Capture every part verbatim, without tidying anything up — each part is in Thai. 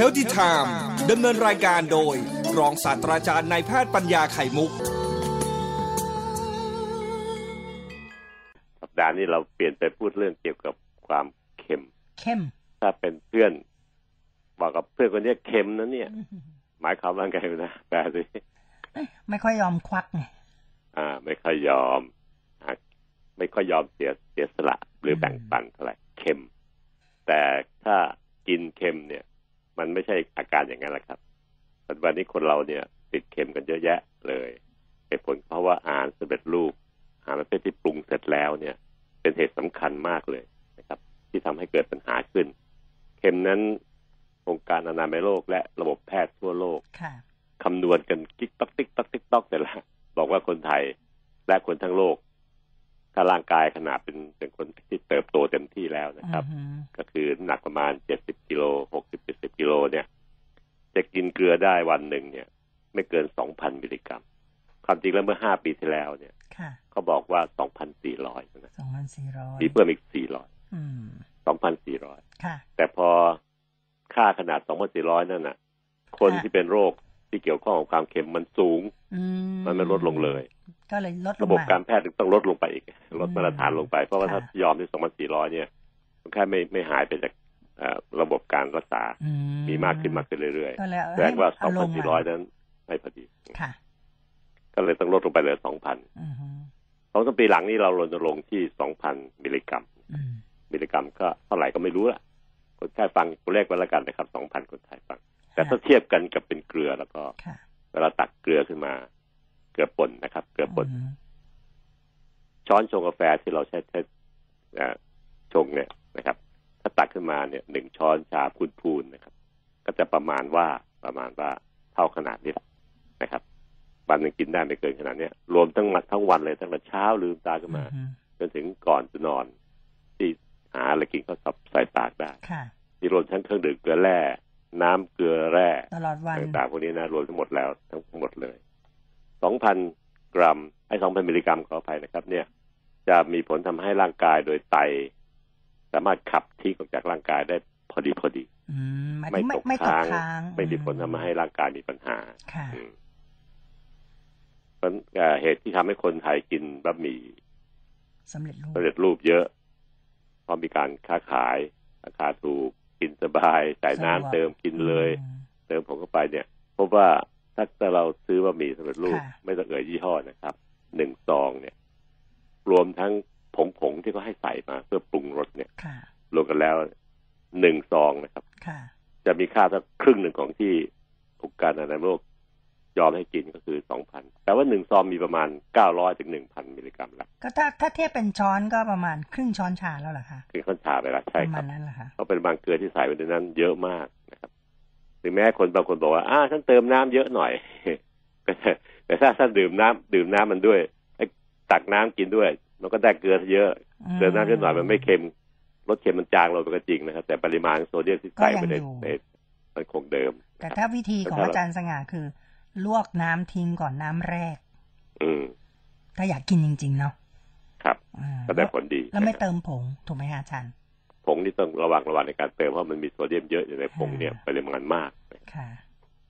Healthy Time ดำเนินรายการโดยรองศาสตราจารย์นายแพทย์ปัญญาไข่มุกสัปดาห์นี้เราเปลี่ยนไปพูดเรื่องเกี่ยวกับความเค็มเข้มถ้าเป็นเพื่อนบอกกับเพื่อนคนนี้เค็มนะเนี่ยหมายความว่าไงนะแปลสิไม่ค่อยยอมควักไงอ่าไม่ค่อยยอมไม่ค่อยยอมเสียเสียสละหรือแบ่งปันเท่าไหร่เค็มแต่ถ้ากินเค็มเนี่ยมันไม่ใช่อาการอย่างนั้นแหละครับปัจจุบันนี้คนเราเนี่ยติดเค็มกันเยอะแยะเลยเหตุผลเพราะว่าอาหารสำเร็จรูปอาหารประเภทที่ปรุงเสร็จแล้วเนี่ยเป็นเหตุสำคัญมากเลยนะครับที่ทำให้เกิดปัญหาขึ้นเค็มนั้นองค์การอนามัยโลกและระบบแพทย์ทั่วโลกคำนวณกันติ๊กต๊อกติ๊กต๊อกติ๊กต๊อกแต่ละบอกว่าคนไทยและคนทั้งโลกถ้าร่างกายขนาดเป็นเป็นคนที่เติบโตเต็มที่แล้วนะครับ uh-huh. ก็คือหนักประมาณเจ็ดสิบกิโล หกสิบถึงเจ็ดสิบ กิโลเนี่ยจะกินเกลือได้วันหนึ่งเนี่ยไม่เกิน สองพัน มิลลิกรัมความจริงแล้วเมื่อห้าปีที่แล้วเนี่ยเขาบอกว่า สองพันสี่ร้อย นะ สองพันสี่ร้อย มีเพิ่มอีกสี่ร้อยอืม สองพันสี่ร้อย ค่ะแต่พอค่าขนาด สองพันสี่ร้อย นั่นน่ะคนที่เป็นโรคที่เกี่ยวข้องกับความเค็มมันสูง ม, มันไม่ลดลงเลยก็เลยลดลงระบบการแพทย์ต้องลดลงไปอีกลดมาตรฐานลงไปเพราะว่าถ้ายอมที่ สองพันสี่ร้อย เนี่ยมันแค่ไม่ไม่หายไปจากระบบการรักษา ม, มีมากขึ้นมากขึ้นเรื่อยๆแสดงว่า สองพันสี่ร้อย นั้นไม่พอดีก็เลยต้องลดลงไปเหลือ สองพัน อือฮึสองปีหลังนี้เราลดลงที่ สองพัน มิลลิกรัมมิลลิกรัมก็เท่าไหร่ก็ไม่รู้ละคนไทยฟังตัวเลขไว้แล้วกันนะครับ สองพัน คนไทยฟังแต่ถ้าเทียบกันกับเป็นเกลือแล้วก็เวลาตักเกลือขึ้นมาเกลือป่นนะครับเกลือป่นช้อนชงกาแฟที่เราใช้ชงเนี่ยนะครับถ้าตักขึ้นมาเนี่ยหนึ่งช้อนชาพูนๆนะครับก็จะประมาณว่าประมาณว่าเท่าขนาดนี้นะครับวันนึงกินได้ไม่เกินขนาดนี้รวมทั้งทั้งวันเลยตั้งแต่เช้าลืมตาขึ้นมาจนถึงก่อนจะนอนที่หาอะไรกินก็สับใส่ปากได้ที่รวมทั้งเครื่องดื่มเกลือแร่น้ำเกลือแร่ต่างๆพวกนี้นะรวมทั้งหมดแล้วทั้งหมดเลย สองพัน กรัมไอ้ สองพัน มิลลิกรัมขออภัยนะครับเนี่ยจะมีผลทำให้ร่างกายโดยไตสามารถขับทิ้งออกจากร่างกายได้พอดีพอดีไม่ตกค้างไม่มีผลทำให้ร่างกายมีปัญหาเหตุที่ทำให้คนไทยกินบะหมี่สำเร็จรูปสำเร็จรูปเยอะพอมีการค้าขายราคาถูกกินสบายใส่น้ำเติมกินเลยเติมผงเข้าไปเนี่ยเพราะว่าถ้าเราซื้อบะหมี่สำเร็จรูปไม่ต้องเอ่ยยี่ห้อนะครับหนึ่งซองเนี่ยรวมทั้งผงผงที่เขาให้ใส่มาเพื่อปรุงรสเนี่ยรวมกันแล้วหนึ่งซองนะครับจะมีค่าสักครึ่งหนึ่งของที่องค์การอนามัยโลกยอมให้กินก็คือ สองพัน แต่ว่าหนึ่งซองมีประมาณ เก้าร้อยถึงหนึ่งพัน มิลลิกรัมละก็ถ้าถ้าเทียบเป็นช้อนก็ประมาณครึ่งช้อนชาแล้วเหรอคะครึ่งช้อนชาไปละใช่ครับประมาณนั้นแหละค่ะก็เป็นบางเกลือที่ใส่ไปในนั้นเยอะมากนะครับถึงแม้คนบางคนบอกว่าอ้าฉันเติมน้ำเยอะหน่อย แต่ถ้าท่านดื่มน้ำดื่มน้ำมันด้วยตักน้ำกินด้วยมันก็ได้เกลือเยอะเกลือน้ำเยอะหน่อยมันไม่เค็มรสเค็มมันจางลงไปก็จริงนะครับแต่ปริมาณโซเดียมที่ใส่ไปในมันคงเดิมแต่ถ้าวิธีของอาจารย์สง่าคือลวกน้ำทิ้งก่อนน้ำแรกถ้าอยากกินจริงๆเนาะครับก็ได้ผลดีแล้วไม่เติมผงถูกไหมอาจารย์ผงนี่ต้องระวังระวังในการเติมเพราะมันมีโซเดียมเยอะอยู่ในผงเนี่ยปริมาณมาก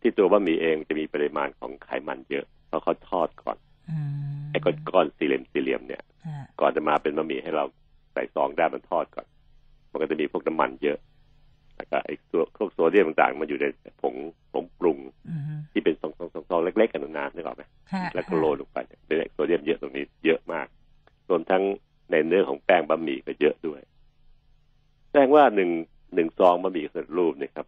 ที่ตัวบะหมี่เองจะมีปริมาณของไขมันเยอะเพราะเขาทอดก่อนไอ้ก้อนสี่เหลี่ยมสี่เหลี่ยมเนี่ยก่อนจะมาเป็นบะหมี่ให้เราใส่ซองได้มันทอดก่อนมันก็จะมีพวกน้ำมันเยอะแล้วก็ไอ้พวกโซเดียมต่างๆมันอยู่ในผงผงปรุงที่เป็นซองๆเล็กๆกันนานๆนึกออกไหมแล้วก็โรยลงไปเป็นโซเดียมเยอะตรงนี้เยอะมากรวมทั้งในเนื้อของแป้งบะหมี่ก็เยอะด้วยแสดงว่าหนึ่งหนึ่งซองบะหมี่สำเร็จรูปเนี่ยครับ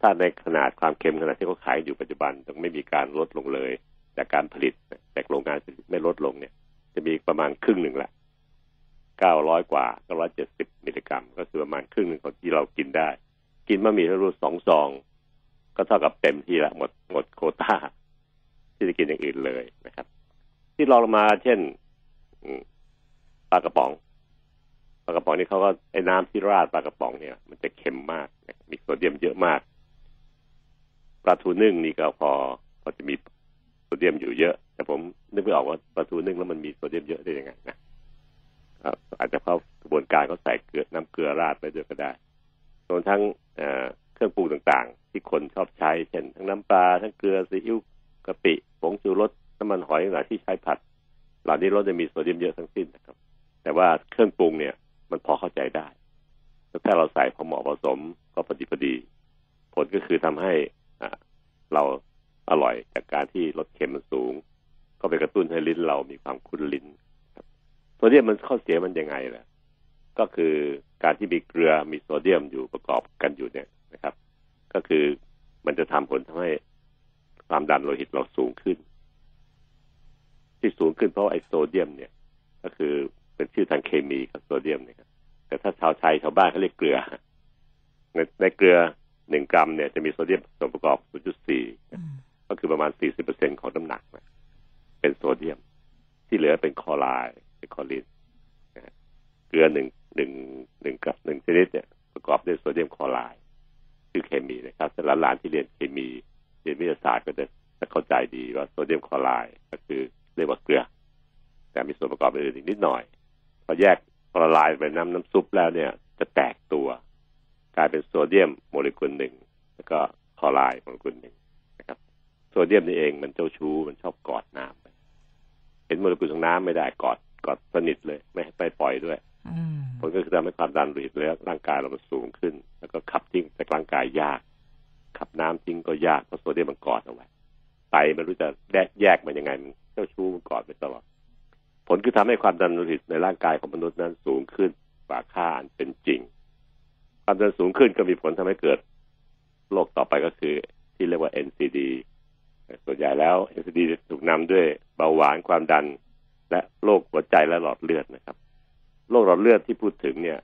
ถ้าในขนาดความเค็มขนาดที่เขาขายอยู่ปัจจุบันต้องไม่มีการลดลงเลยจากการผลิตจากโรงงานผลิตไม่ลดลงเนี่ยจะมีประมาณครึ่งหนึ่งละเก้าร้อยกว่าเก้าร้อยเจ็ดสิบมิลลิกรัมก็คือประมาณครึ่งหนึ่งของที่เรากินได้กินบะหมี่สำเร็จรูปสองซองก็เท่ากับเต็มที่ละหมดหมดโควต้าที่จะกินอย่างอื่นเลยนะครับที่ลองมาเช่นปลากระป๋องปลากระป๋องนี่เขาก็ไอ้น้ำที่ราดปลากระป๋องเนี่ยมันจะเค็มมากมีโซเดียมเยอะมากปลาทูนึ่งนี่ก็พอพอจะมีโซเดียมอยู่เยอะแต่ผมนึกไม่ออกว่าปลาทูนึ่งแล้วมันมีโซเดียมเยอะได้ยังไงนะอาจจะเข้ากระบวนการเขาใส่เกลือน้ำเกลือราดไปด้วยก็ได้รวมทั้ง เครื่องปรุงต่างๆที่คนชอบใช้เช่นทั้งน้ำปลาทั้งเกลือซีอิ๊วกะปิผงชูรสน้ำมันหอยต่างๆที่ใช้ผัดเหล่านี้รสจะมีโซเดียมเยอะทั้งสิ้นนะครับแต่ว่าเครื่องปรุงเนี่ยมันพอเข้าใจได้ถ้าเราใส่พอเหมาะพอสมก็พอดีพอดีผลก็คือทำให้เราอร่อยจากการที่รสเค็มมันสูงก็ไปกระตุ้นให้ลิ้นเรามีความคุ้นลิ้นโซเดียมมันข้อเสียมันยังไงล่ะก็คือการที่มีเกลือมีโซเดียมอยู่ประกอบกันอยู่เนี่ยนะครับก็คือมันจะทำผลทำให้ความดันโลหิตเราสูงขึ้นที่สูงขึ้นเพราะไอโซเดียมเนี่ยก็คือเป็นชื่อทางเคมีครับโซเดียมเนี่ยแต่ถ้าชาวไทยชาวบ้านเขาเรียกเกลือในในเกลือหนึ่งกรัมเนี่ยจะมีโซเดียมส่วนประกอบ ศูนย์จุดสี่ ก็คือประมาณ สี่สิบเปอร์เซ็นต์ ของน้ำหนักนะเป็นโซเดียมที่เหลือเป็นคลอไรด์เป็นคลอรินนะเกลือหนึ่ง หนึ่ง หนึ่งกรัมหนึ่งชนิดเนี่ยประกอบด้วยโซเดียมคลอไรด์คือเคมีนะครับสำหรับหลานที่เรียนเคมีเรียนวิทยาศาสตร์ก็จะเข้าใจดีว่าโซเดียมคลอไรด์ก็คือเรียกว่าเกลือแต่มีส่วนประกอบอื่นอีกนิดหน่อยพอแยกละลายไปน้ำน้ำซุปแล้วเนี่ยจะแตกตัวกลายเป็นโซเดียมโมเลกุลหนึ่งแล้วก็คลอไรด์โมเลกุลหนึ่งนะครับโซเดียมนี่เองมันเจ้าชู้มันชอบกอดน้ำเห็นโมเลกุลของน้ำไม่ได้กอดกอดสนิทเลยไม่ให้ไปปล่อยด้วยผลก็คือทำให้ความดันโลหิตแล้วร่างกายเรามันสูงขึ้นแล้วก็ขับทิ้งจากร่างกายยากขับน้ำทิ้งก็ยากเพราะโซเดียมมันกอดเอาไว้ไตไม่รู้จะแยกมันยังไงมันเจ้าชู้มันกอดไปตลอดผลคือทำให้ความดันโลหิตในร่างกายของมนุษย์นั้นสูงขึ้นกว่าค่าอันเป็นจริงความดันสูงขึ้นก็มีผลทำให้เกิดโรคต่อไปก็คือที่เรียกว่า เอ็น ซี ดี ส่วนใหญ่แล้ว เอ็น ซี ดี จะถูกนำด้วยเบาหวานความดันและโรคหัวใจและหลอดเลือดนะครับโรคหลอดเลือดที่พูดถึงเนี่ย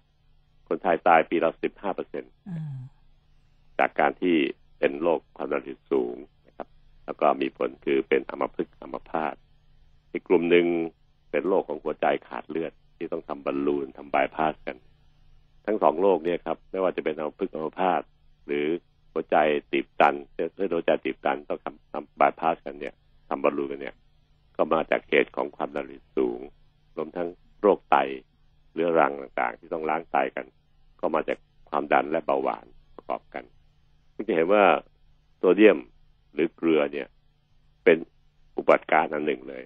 คนไทยตายปีละ สิบห้าเปอร์เซ็นต์ จากการที่เป็นโรคความดันโลหิตสูงนะครับแล้วก็มีผลคือเป็นอัมพฤกษ์อัมพาตอีกกลุ่มหนึ่งเป็นโรคของหัวใจขาดเลือดที่ต้องทำบัลลูนทำบายพาสกันทั้งสองโรคเนี่ยครับไม่ว่าจะเป็นอัมพฤกษ์อัมพาตหรือหัวใจตีบตันเรื่องหัวใจตีบตันต้องทำทำบายพาสกันเนี่ยทำบัลลูนกันเนี่ยก็มาจากเหตุของความดันโลหิตสูงรวมทั้งโรคไตเรื้อรังต่างๆที่ต้องล้างไตกันก็มาจากความดันและเบาหวานประกอบกันซึ่งจะเห็นว่าโซเดียมหรือเกลือเนี่ยเป็นอุบัติการณ์อันหนึ่งเลย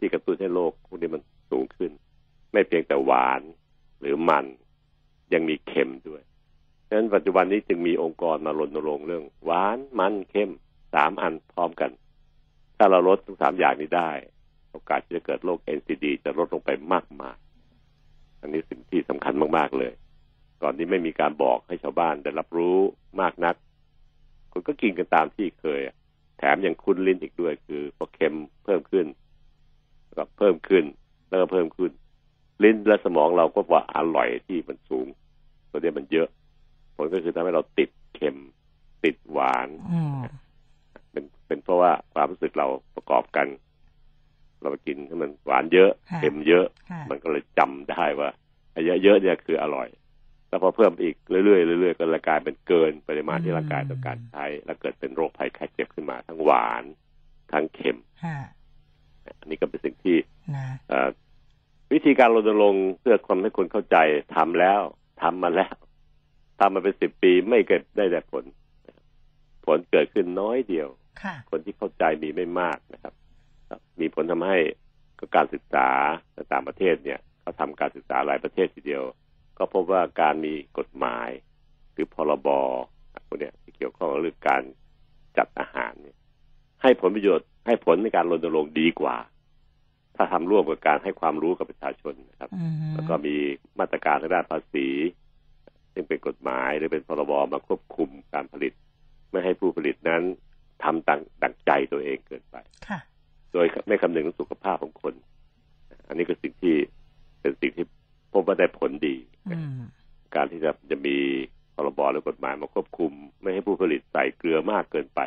ที่กระตุ้นให้โรคพวกนี้มันสูงขึ้นไม่เพียงแต่หวานหรือมันยังมีเค็มด้วยดังนั้นปัจจุบันนี้จึงมีองค์กรมารณรงค์เรื่องหวานมันเค็มสามอันพร้อมกันถ้าเราลดทั้งสามอย่างนี้ได้โอกาสที่จะเกิดโรค เอ็น ซี ดี จะลดลงไปมากมายอันนี้สิ่งที่สำคัญมากๆเลยก่อนนี้ไม่มีการบอกให้ชาวบ้านได้รับรู้มากนักคนก็กินกันตามที่เคยแถมยังคุ้นลิ้นอีกด้วยคือพอเค็มเพิ่มขึ้นก็เพิ่มขึ้นแล้วก็เพิ่มขึ้นลิ้นและสมองเราก็ว่าอร่อยที่มันสูงโซเดียมมันเยอะผลก็คือทำให้เราติดเค็มติดหวานเป็นเป็นเพราะว่าความรู้สึกเราประกอบกันเราไปกินให้มันหวานเยอะเค็มเยอะมันก็เลยจำได้ว่าเยอะๆเนี่ยคืออร่อยแล้วพอเพิ่มอีกเรื่อยๆเรื่อยๆก็ร่างกายเป็นเกินปริมาณที่ร่างกายต้องการใช้แล้วเกิดเป็นโรคภัยไข้เจ็บขึ้นมาทั้งหวานทั้งเค็มอันนี้ก็เป็นสิ่งที่วิธีการรณรงค์เพื่อความให้คนเข้าใจทำแล้วทำมาแล้วทำมาเป็นสิบปีไม่เกิดได้แต่ผลผลเกิดขึ้นน้อยเดียวคนที่เข้าใจมีไม่มากนะครับมีผลทำให้การศึกษาต่างประเทศเนี่ยเขาทำการศึกษาหลายประเทศทีเดียวก็พบว่าการมีกฎหมายหรือพรบพวกนี้เกี่ยวข้องกับเรื่องการจัดอาหารเนี่ยให้ผลประโยชน์ให้ผลในการรณรงค์ดีกว่าถ้าทำร่วมกับการให้ความรู้กับประชาชนนะครับ mm-hmm. แล้วก็มีมาตรการทางด้านภาษีซึ่งเป็นกฎหมายหรือเป็นพรบมาควบคุมการผลิตไม่ให้ผู้ผลิตนั้นทำดั่งใจตัวเองเกินไป huh. โดยไม่คำนึงถึงสุขภาพของคนอันนี้คือสิ่งที่เป็นสิ่งที่พบว่าได้ผลดี mm-hmm. การที่จะจะมีพรบหรือกฎหมายมาควบคุมไม่ให้ผู้ผลิตใส่เกลือมากเกินไป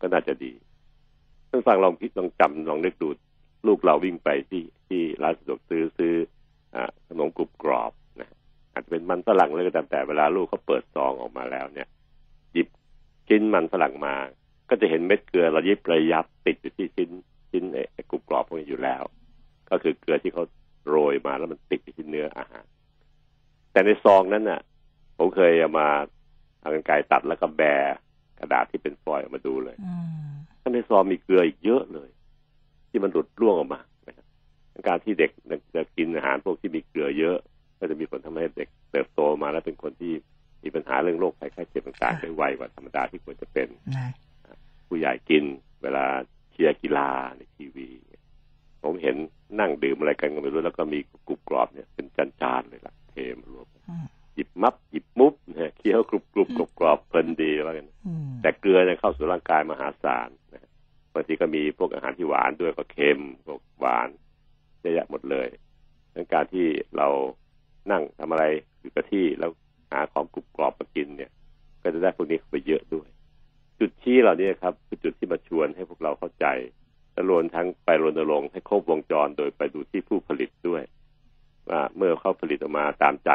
ก็น่าจะดีท่านฟังลองคิดลองจำลองนึกดูลูกเราวิ่งไปที่ที่ร้านสะดวกซื้อซื้อขนมกรุบกรอบนะอาจจะเป็นมันฝรั่งเลยก็ตามแต่เวลาลูกเขาเปิดซองออกมาแล้วเนี่ยหยิบชิ้นมันฝรั่งมาก็จะเห็นเม็ดเกลือระยิบระยับติดอยู่ที่ชิ้นชิ้นไอ้กรุบกรอบพวกนี้อยู่แล้วก็คือเกลือที่เขาโรยมาแล้วมันติดอยู่ที่เนื้ออาหารแต่ในซองนั้นน่ะผมเคยเอามา เอากรรไกรตัดแล้วก็แบกระดาษที่เป็นฟอยล์ออกมาดูเลยข้างในซองมีเกลืออีกเยอะเลยที่มันหลุดร่วงออกมาการที่เด็กจะกินอาหารพวกที่มีเกลือเยอะก็จะมีผลทำให้เด็กเติบโตมาแล้วเป็นคนที่มีปัญหาเรื่องโรคภัยไข้เจ็บต่างๆได้ไวกว่าธรรมดาที่ควรจะเป็นผู้ใหญ่กินเวลาเชียร์กีฬาในทีวีผมเห็นนั่งดื่มอะไรกันก็ไม่รู้แล้วก็มีกรุบกรอบเนี่ยเป็นจานๆเลยล่ะเทมารวมหยิบมับหยิบมุบเนี่ยเคี้ยวกรุบกรุบกรุบกรอบเพลินดีแล้วกันแต่เกลือเนี่ยเข้าสู่ร่างกายมหาศาลบางทีก็มีพวกอาหารที่หวานด้วยก็เค็มพวกหวานเยอะแยะหมดเลยดังการที่เรานั่งทำอะไรอยู่กับที่แล้วหาของกรุบกรอบมากินเนี่ยก็จะได้พวกนี้ไปเยอะด้วยจุดชี้เหล่านี้ครับคือจุดที่มาชวนให้พวกเราเข้าใจและรวมทั้งไปรณรงค์ให้ครบวงจรโดยไปดูที่ผู้ผลิตด้วยว่าเมื่อเขาผลิตออกมาตามใจ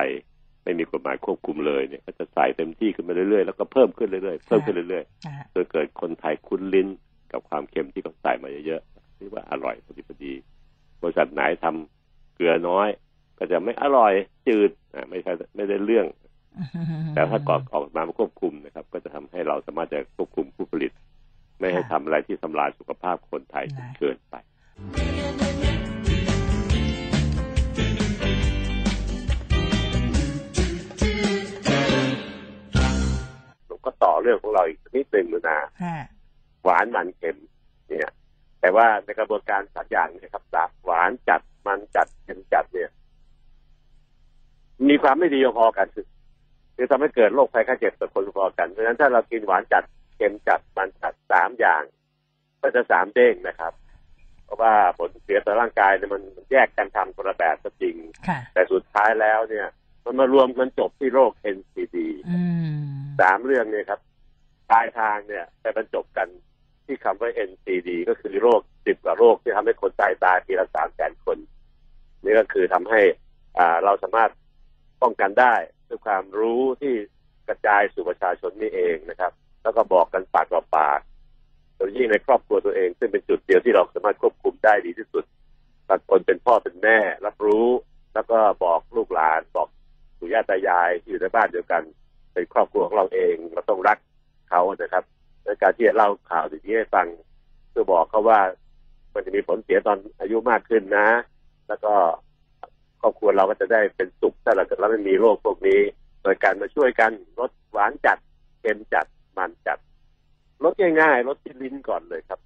ไม่มีกฎหมายควบคุมเลยเนี่ยก็จะใส่เต็มที่ขึ้นมาเรื่อยๆแล้วก็เพิ่มขึ้นเรื่อยๆเพิ่มขึ้นเรื่อยๆจนเกิดคนไทยคุ้นลิ้นกับความเค็มที่เขาใส่มาเยอะๆที่ว่าอร่อยพอดีพอดีบริษัทไหนทำเกลือน้อยก็จะไม่อร่อยจืดไม่ใช่ไม่ได้เรื่องแต่ถ้ากรอบออกมาควบคุมนะครับก็จะทำให้เราสามารถจะควบคุมผู้ผลิตไม่ให้ทำอะไรที่ทำลายสุขภาพคนไทยจนเกินไปผมก็ต่อเรื่องของเราอีกนิดนึงนะหวานมันเค็มเนี่ยแต่ว่าในกระบวนการสามอย่างนะครับสามหวานจัดมันจัดเค็มจัดเนี่ยมีความไม่ดีพอกันคือทำให้เกิดโรคภัยไข้เจ็บต่อคนพอกันเพราะฉะนั้นถ้าเรากินหวานจัดเค็มจัดมันจัดสามอย่างก็จะสามเด้งนะครับเพราะว่าผลเสียต่อร่างกายเนี่ยมันแยกกันทำคนละแบบก็จริงแต่สุดท้ายแล้วเนี่ยมันมารวมกันจบที่โรค เอ็น ซี ดี สามเรื่องเนี่ยครับปลายทางเนี่ยไปบรรจบกันที่คำว่า เอ็น ซี ดี ก็คือโรคสิบกว่าโรคที่ทำให้คนตายตายปีละสามแสนคนนี่ก็คือทำให้อ่าเราสามารถป้องกันได้ด้วยความรู้ที่กระจายสู่ประชาชนนี่เองนะครับแล้วก็บอกกันปากต่อปากโดยยิ่งในครอบครัวตัวเองซึ่งเป็นจุดเดียวที่เราสามารถควบคุมได้ดีที่สุดบางคนเป็นพ่อเป็นแม่รับรู้แล้วก็บอกลูกหลานบอกปู่ย่าตายายที่อยู่ในบ้านเดียวกันเป็นครอบครัวของเราเองเราต้องรักเขานะครับในการที่เล่าข่าวสิ่งนี้ให้ฟังเพื่อบอกเขาว่ามันจะมีผลเสียตอนอายุมากขึ้นนะแล้วก็ครอบครัวเราก็จะได้เป็นสุขถ้าเราเกิดเราไม่มีโรคพวกนี้โดยการมาช่วยกันลดหวานจัดเค็มจัดมันจัดลดง่ายๆลดที่ลิ้นก่อนเลยครับ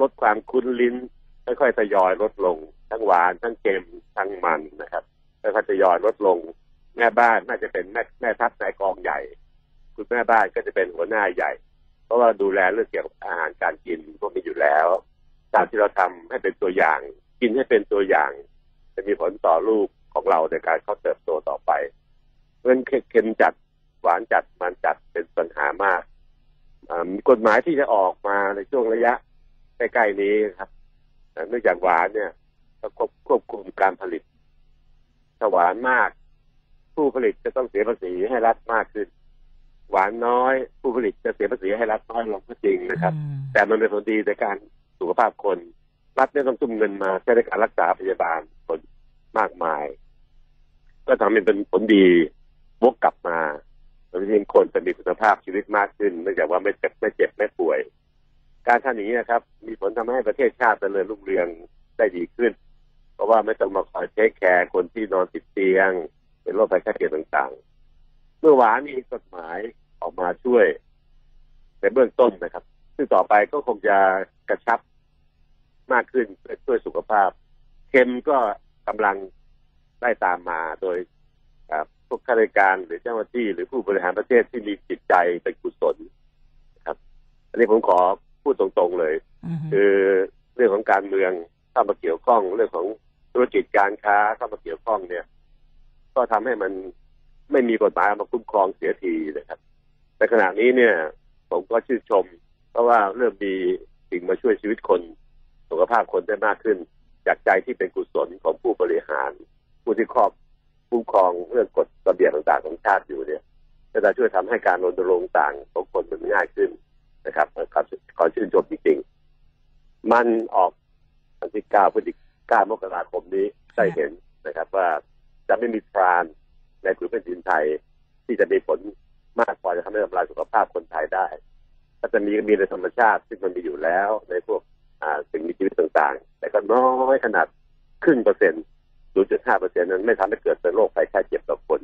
ลดความคุ้นลิ้นค่อยๆทยอยลดลงทั้งหวานทั้งเค็มทั้งมันนะครับค่อยๆทยอยลดลงแม่บ้านน่าจะเป็นแม่แม่ทัพนายกองใหญ่คุณแม่บ้านก็จะเป็นหัวหน้าใหญ่เพราะว่าดูแลเรื่องเกี่ยวกับอาหารการกินพวกนี้อยู่แล้วตามที่เราทำให้เป็นตัวอย่างกินให้เป็นตัวอย่างจะมีผลต่อลูกของเราในการเขาเติบโตต่อไปเรื่องเค็มจัดหวานจัดมันจัดเป็นปัญหามากมีกฎหมายที่จะออกมาในช่วงระยะใกล้ๆนี้ครับเนื่องจากหวานเนี่ยควบควบคุมการผลิตถ้าหวานมากผู้ผลิตจะต้องเสียภาษีให้รัฐมากขึ้นหวานน้อยผู้ผลิตจะเสียภาษีให้รัฐน้อยลงก็จริงนะครับแต่มันเป็นผลดีในการสุขภาพคนรัฐเนี่ยต้องทุ่มเงินมาใช้ในการรักษาพยาบาลคนมากมายก็ทำให้เป็นผลดีวกกลับมาทำให้คนจะมีคุณภาพชีวิตมากขึ้นเนื่องจากว่าไม่เจ็บไม่เจ็บไม่ป่วยการท่านี้นะครับมีผลทำให้ประเทศชาติเจริญรุ่งเรืองได้ดีขึ้นเพราะว่าไม่ต้องมาคอยเทคแคร์คนที่นอนติดเตียงเป็นโรคภัยไข้เจ็บต่างๆเมื่อวานมีกฎหมายออกมาช่วยในเบื้องต้นนะครับซึ่งต่อไปก็คงจะกระชับมากขึ้นเพื่อช่วยสุขภาพเค็มก็กำลังได้ตามมาโดยพวกข้าราชการหรือเจ้าหน้าที่หรือผู้บริหารประเทศที่มีจิตใจเป็นกุศลนะครับอันนี้ผมขอพูดตรงๆเลย mm-hmm. คือเรื่องของการเมืองเข้ามาเกี่ยวข้องเรื่องของธุรกิจการค้าเข้ามาเกี่ยวข้องเนี่ยก็ทำให้มันไม่มีกฎหมายมาคุ้มครองเสียทีนะครับแต่ขณะนี้เนี่ยผมก็ชื่นชมเพราะว่าเริ่มมีสิ่งมาช่วยชีวิตคนสุขภาพคนได้มากขึ้นจากใจที่เป็นกุศลของผู้บริหารผู้ที่ครอบผู้ครองเรื่องกฎระเบียบต่างๆของชาติอยู่เนี่ยจะช่วยทำให้การรณรงค์ต่างของคนมันง่ายขึ้นนะครับขอชื่นชมจริงๆมันออกวันที่เก้าพฤศจิกายนมกราคมนี้ได้เห็นนะครับว่าจะไม่มีทรานในกลุ่มแผ่นดินไทยที่จะมีผล มากพอจะทำให้ทำลายสุขภาพคนไทยได้ก็จะมีมีในธรรมชาติซึ่งมันมีอยู่แล้วในพวกสิ่งมีชีวิตต่างๆแต่ก็น้อยขนาดครึ่งเปอร์เซ็นต์ ศูนย์จุดห้าเปอร์เซ็นต์ นั้นไม่ทำให้เกิดเป็นโรคภัยไข้เจ็บต่อคน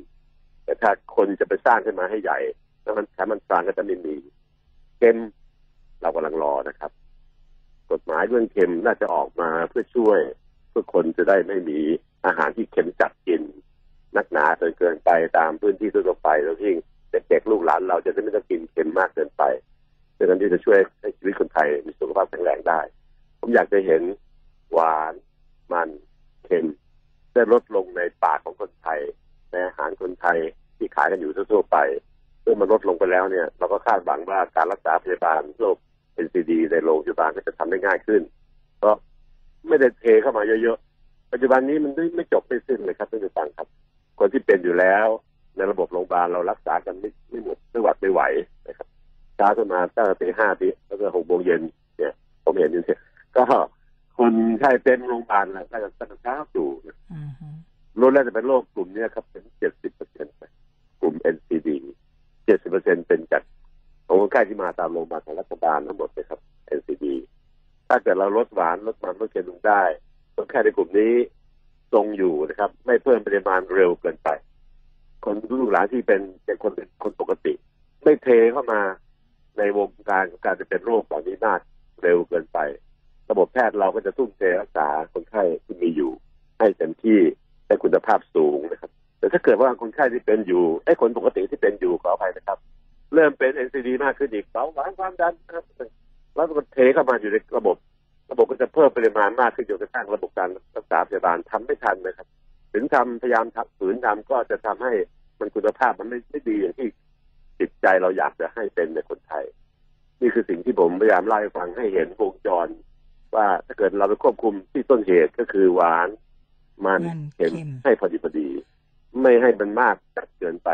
แต่ถ้าคนจะไปสร้างขึ้นมาให้ใหญ่แล้วมันแค่มันสร้างก็จะไม่มีเค็มเรากำลังรอนะครับกฎหมายเรื่องเค็มน่าจะออกมาเพื่อช่วยเพื่อคนจะได้ไม่มีอาหารที่เค็มจัดกินนักหนาจนเกินไปตามพื้นที่ทั่วไปแล้วที่เด็กๆลูกหลานเราจะได้ไม่ต้องกินเค็มมากเกินไปดังนั้นที่จะช่วยให้ชีวิตคนไทยมีสุขภาพแข็งแรงได้ผมอยากจะเห็นหวานมันเค็มได้ลดลงในปากของคนไทยในอาหารคนไทยที่ขายกันอยู่ทั่วไปเมื่อมันลดลงไปแล้วเนี่ยเราก็คาดหวังว่าการรักษาพยาบาลโรค เอ็น ซี ดี ในโรงพยาบาลก็จะทำได้ง่ายขึ้นก็ไม่ได้เทเข้ามาเยอะๆปัจจุบันนี้มันไม่จบไม่สิ้นเลยครับท่านผู้ฟังครับคนที่เป็นอยู่แล้วในระบบโรงพยาบาลเรารักษากันไม่ไม่หมดไม่หวัดไม่ไหวนะครับช้าขึ้นมาตั้งแต่ตีห้าตีแล้วก็หกโมงเย็นเนี่ยผมเห็นอยู่เนี่ยก็คนไข้เต็มโรงพยาบาลแล้วตั้งแต่เช้าอยู่รถแรกจะเป็นโรคกลุ่มนี้ครับเป็นเจ็ดสิบเปอร์เซ็นต์กลุ่ม เอ็น ซี ดี เจ็ดสิบเปอร์เซ็นต์เป็นจากของคนไข้ที่มาตามโรงพยาบาลของรัฐบาลทั้งหมดเลยครับ เอ็น ซี ดี ถ้าเกิดเราลดหวานลดมันลดเค็มลงได้คนไข้ในกลุ่มนี้ทรงอยู่นะครับไม่เพิ่มปริมาณเร็วเกินไปคนลูกหลานที่เป็นเป็นคนเป็นคนปกติไม่เทเข้ามาในวงการของการจะเป็นโรคเหล่านี้มากเร็วเกินไประบบแพทย์เราก็จะทุ่มเทรักษาคนไข้ที่มีอยู่ให้เต็มที่ให้คุณภาพสูงนะครับแต่ถ้าเกิดว่าคนไข้ที่เป็นอยู่ไอ้คนปกติที่เป็นอยู่ขออภัยนะครับเริ่มเป็น เอ็น ซี ดี มากขึ้นอีกเบาหวานความดันนะครับแล้วมันเทเข้ามาอยู่ในระบบระบบก็จะเพิ่มปริมาณมากขึ้นจนกระทั่งระบบการรักษาพยาบาลทำไม่ทันนะครับถึงทำพยายามทับฝืนทำก็จะทำให้มันคุณภาพมันไม่ไม่ดีอย่างที่จิตใจเราอยากจะให้เป็นในคนไทยนี่คือสิ่งที่ผมพยายามไล่ฟังให้เห็นวงจรว่าถ้าเกิดเราไปควบคุมที่ต้นเหตุก็คือหวานมันเค็มให้พอดีพอดีไม่ให้มันมากจัดเกินไป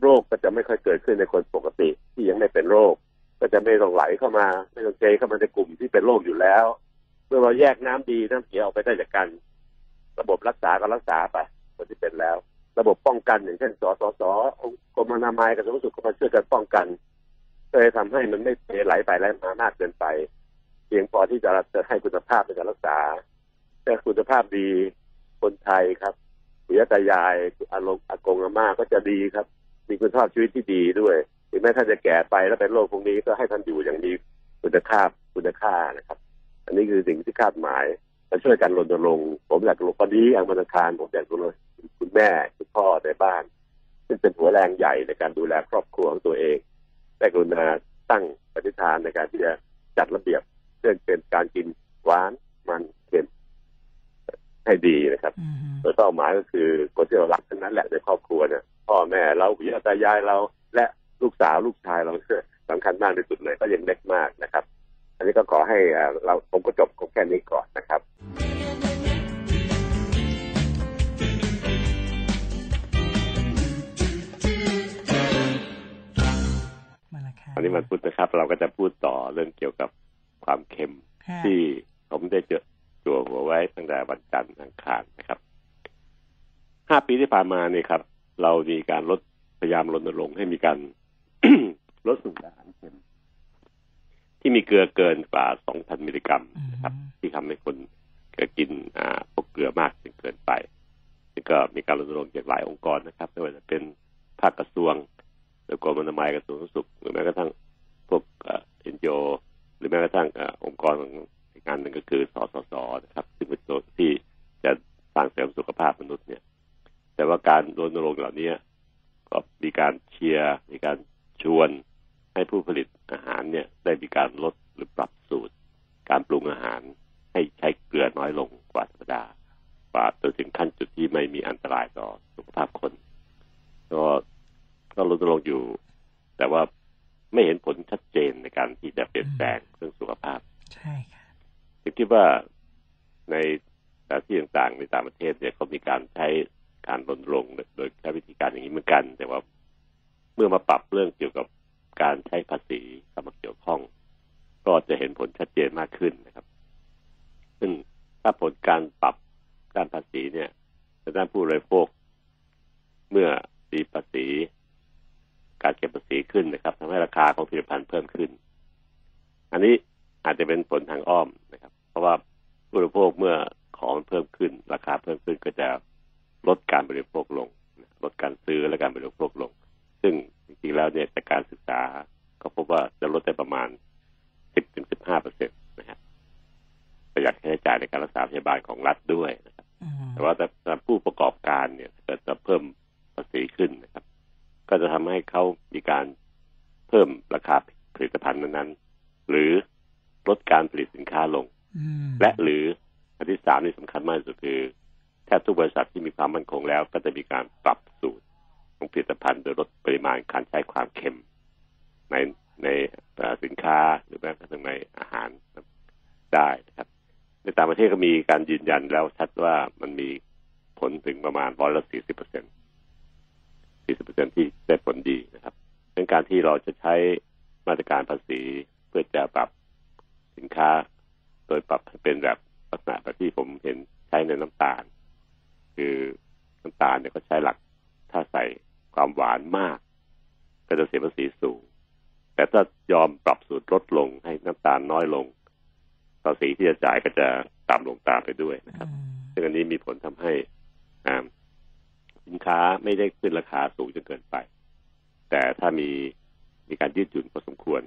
โรคก็จะไม่ค่อยเกิดขึ้นในคนปกติที่ยังไม่เป็นโรคก็จะไม่ต้องไหลเข้ามาไม่ต้องเจเข้ามาในกลุ่มที่เป็นโรคอยู่แล้วเมื่อเราแยกน้ำดีน้ำเสียออกไปได้จากกันระบบรักษาก็รักษาไปคนที่เป็นแล้วระบบป้องกันอย่างเช่นสสสกรมอนามัยกระทรวงสาธารณสุขก็มาช่วยกันป้องกันก็เลยทำให้มันไม่ไหลไปไหลมามากเกินไปเพียงพอที่จะให้คุณภาพในการรักษาแต่คุณภาพดีคนไทยครับปู่ย่าตายายอารมณ์อากงอาม่าก็จะดีครับมีคุณภาพชีวิตที่ดีด้วยถึงแม้ท่านจะแก่ไปแล้วเป็นโรคพวกนี้ก็ให้ท่านอยู่อย่างมีคุณภาพคุณค่านะครับอันนี้คือสิ่งที่คาดหมายมาช่วยกันรณรงค์ผมอยากลงวันนี้อังคารอาคารผมอยากลงคุณแม่คุณพ่อในบ้านซึ่งเป็นหัวแรงใหญ่ในการดูแลครอบครัวของตัวเองได้กรุณาตั้งปฏิฐานในการที่จะจัดระเบียบเรื่องเป็นการกินหวานมันเค็มให้ดีนะครับโดยเป้าหมายก็คือคนที่เรารักทั้งนั้นแหละในครอบครัวเนี่ยพ่อแม่เราปู่ย่าตายายเราและลูกสาวลูกชายเราสำคัญมากที่สุดเลยก็ยังเล็กมากนะครับอันนี้ก็ขอให้เราผมก็จบแค่นี้ก่อนนะครับวันนี้มันพูดนะครับเราก็จะพูดต่อเรื่องเกี่ยวกับความเค็มที่ผมได้เจอจั่วหัวไว้ตั้งแต่วันจันทร์อังคารนะครับห้าปีที่ผ่านมานี่ครับเรามีการลดพยายามรณรงค์ให้มีการ ลดส่วนอาหารเค็มที่มีเกลือเกินกว่า สองพัน มิลลิกรัมนะครับที่ทำให้คนกินอ่าพวกเกลือมากจนเกินไปนี่ก็มีการรณรงค์จากหลายองค์กรนะครับไม่ว่าจะเป็นภาคกระทรวงหรือกรมอนามัยกระทรวงสาธารณสุขหรือแม้กระทั่งพวกเอ็นจีโอหรือแม้กระทั่งองค์กรของงานหนึ่งก็คือสสสนะครับซึ่งเป็นตัวที่จะสร้างเสริมสุขภาพมนุษย์เนี่ยแต่ว่าการรณรงค์เหล่านี้ก็มีการเชียร์มีการชวนให้ผู้ผลิตอาหารเนี่ยได้มีการลดหรือปรับสูตรการปรุงอาหารให้ใช้เกลือน้อยลงกว่าธรรมดากว่าจนถึงขั้นจุดที่ไม่มีอันตรายต่อสุขภาพคนก็ก็ลดลงอยู่แต่ว่าไม่เห็นผลชัดเจนในการที่จะเปลี่ยนแปลงเรื่องสุขภาพใช่ค่ะผมคิดว่าในที่ต่างๆในต่างประเทศเนี่ยก็มีการใช้การรณรงค์โดยใช้วิธีการอย่างนี้เหมือนกันแต่ว่าเมื่อมาปรับเรื่องเกี่ยวกับการใช้ภาษีเข้ามาเกี่ยวข้องก็จะเห็นผลชัดเจนมากขึ้นนะครับซึ่งถ้าผลการปรับด้านภาษีเนี่ยด้านผู้บริโภคเมื่อมีภาษีการเก็บ ขึ้นนะครับทำให้ราคาของผลิตภัณฑ์เพิ่มขึ้นอันนี้อาจจะเป็นผลทางอ้อมนะครับเพราะว่าผู้บริโภคเมื่อของเพิ่มขึ้นราคาเพิ่มขึ้นก็จะลดการบริโภคลงลดการซื้อและการบริโภคลงซึ่งจริงๆแล้วเนี่ยจากการศึกษาก็พบว่าจะลดได้ประมาณ สิบถึงสิบห้าเปอร์เซ็นต์ นะครับประหยัดค่าใช้จ่ายในการรักษาพยาบาลของรัฐด้วยนะครับแต่ว่าแต่ผู้ประกอบการเนี่ยเกิดจะเพิ่มภาษีขึ้นนะครับก็จะทำให้เขามีการเพิ่มราคาผลิตภัณฑ์นั้นๆหรือลดการผลิตสินค้าลงและหรืออันที่สามนี่สำคัญมากที่สุดคือแทบทุกบริษัทที่มีความมั่นคงแล้วก็จะมีการปรับสูตรของผลิตภัณฑ์โดยลดปริมาณการใช้ความเค็มในในสินค้าหรือแม้กระทั่งในอาหารได้นะครับในต่างประเทศก็มีการยืนยันแล้วชัดว่ามันมีผลถึงประมาณร้อยละสี่สิบเปอร์เซ็นต์สี่สิบเปอร์เซ็นต์ที่ได้ผลดีนะครับดังการที่เราจะใช้มาตรการภาษีเพื่อจะปรับสินค้าโดยปรับเป็นแบบลักษณะแบบที่ผมเห็นใช้ในน้ำตาลคือน้ำตาลเนี่ยก็ใช้หลักถ้าใส่ความหวานมากก็จะเสียภาษีสูงแต่ถ้ายอมปรับสูตรลดลงให้น้ำตาลน้อยลงภาษีที่จะจ่ายก็จะต่ำลงตามไปด้วยนะครับซึ่งอันนี้มีผลทำให้สินค้าไม่ได้ขึ้นราคาสูงจนเกินไปแต่ถ้ามีมีการยืดหยุ่นพอสมควร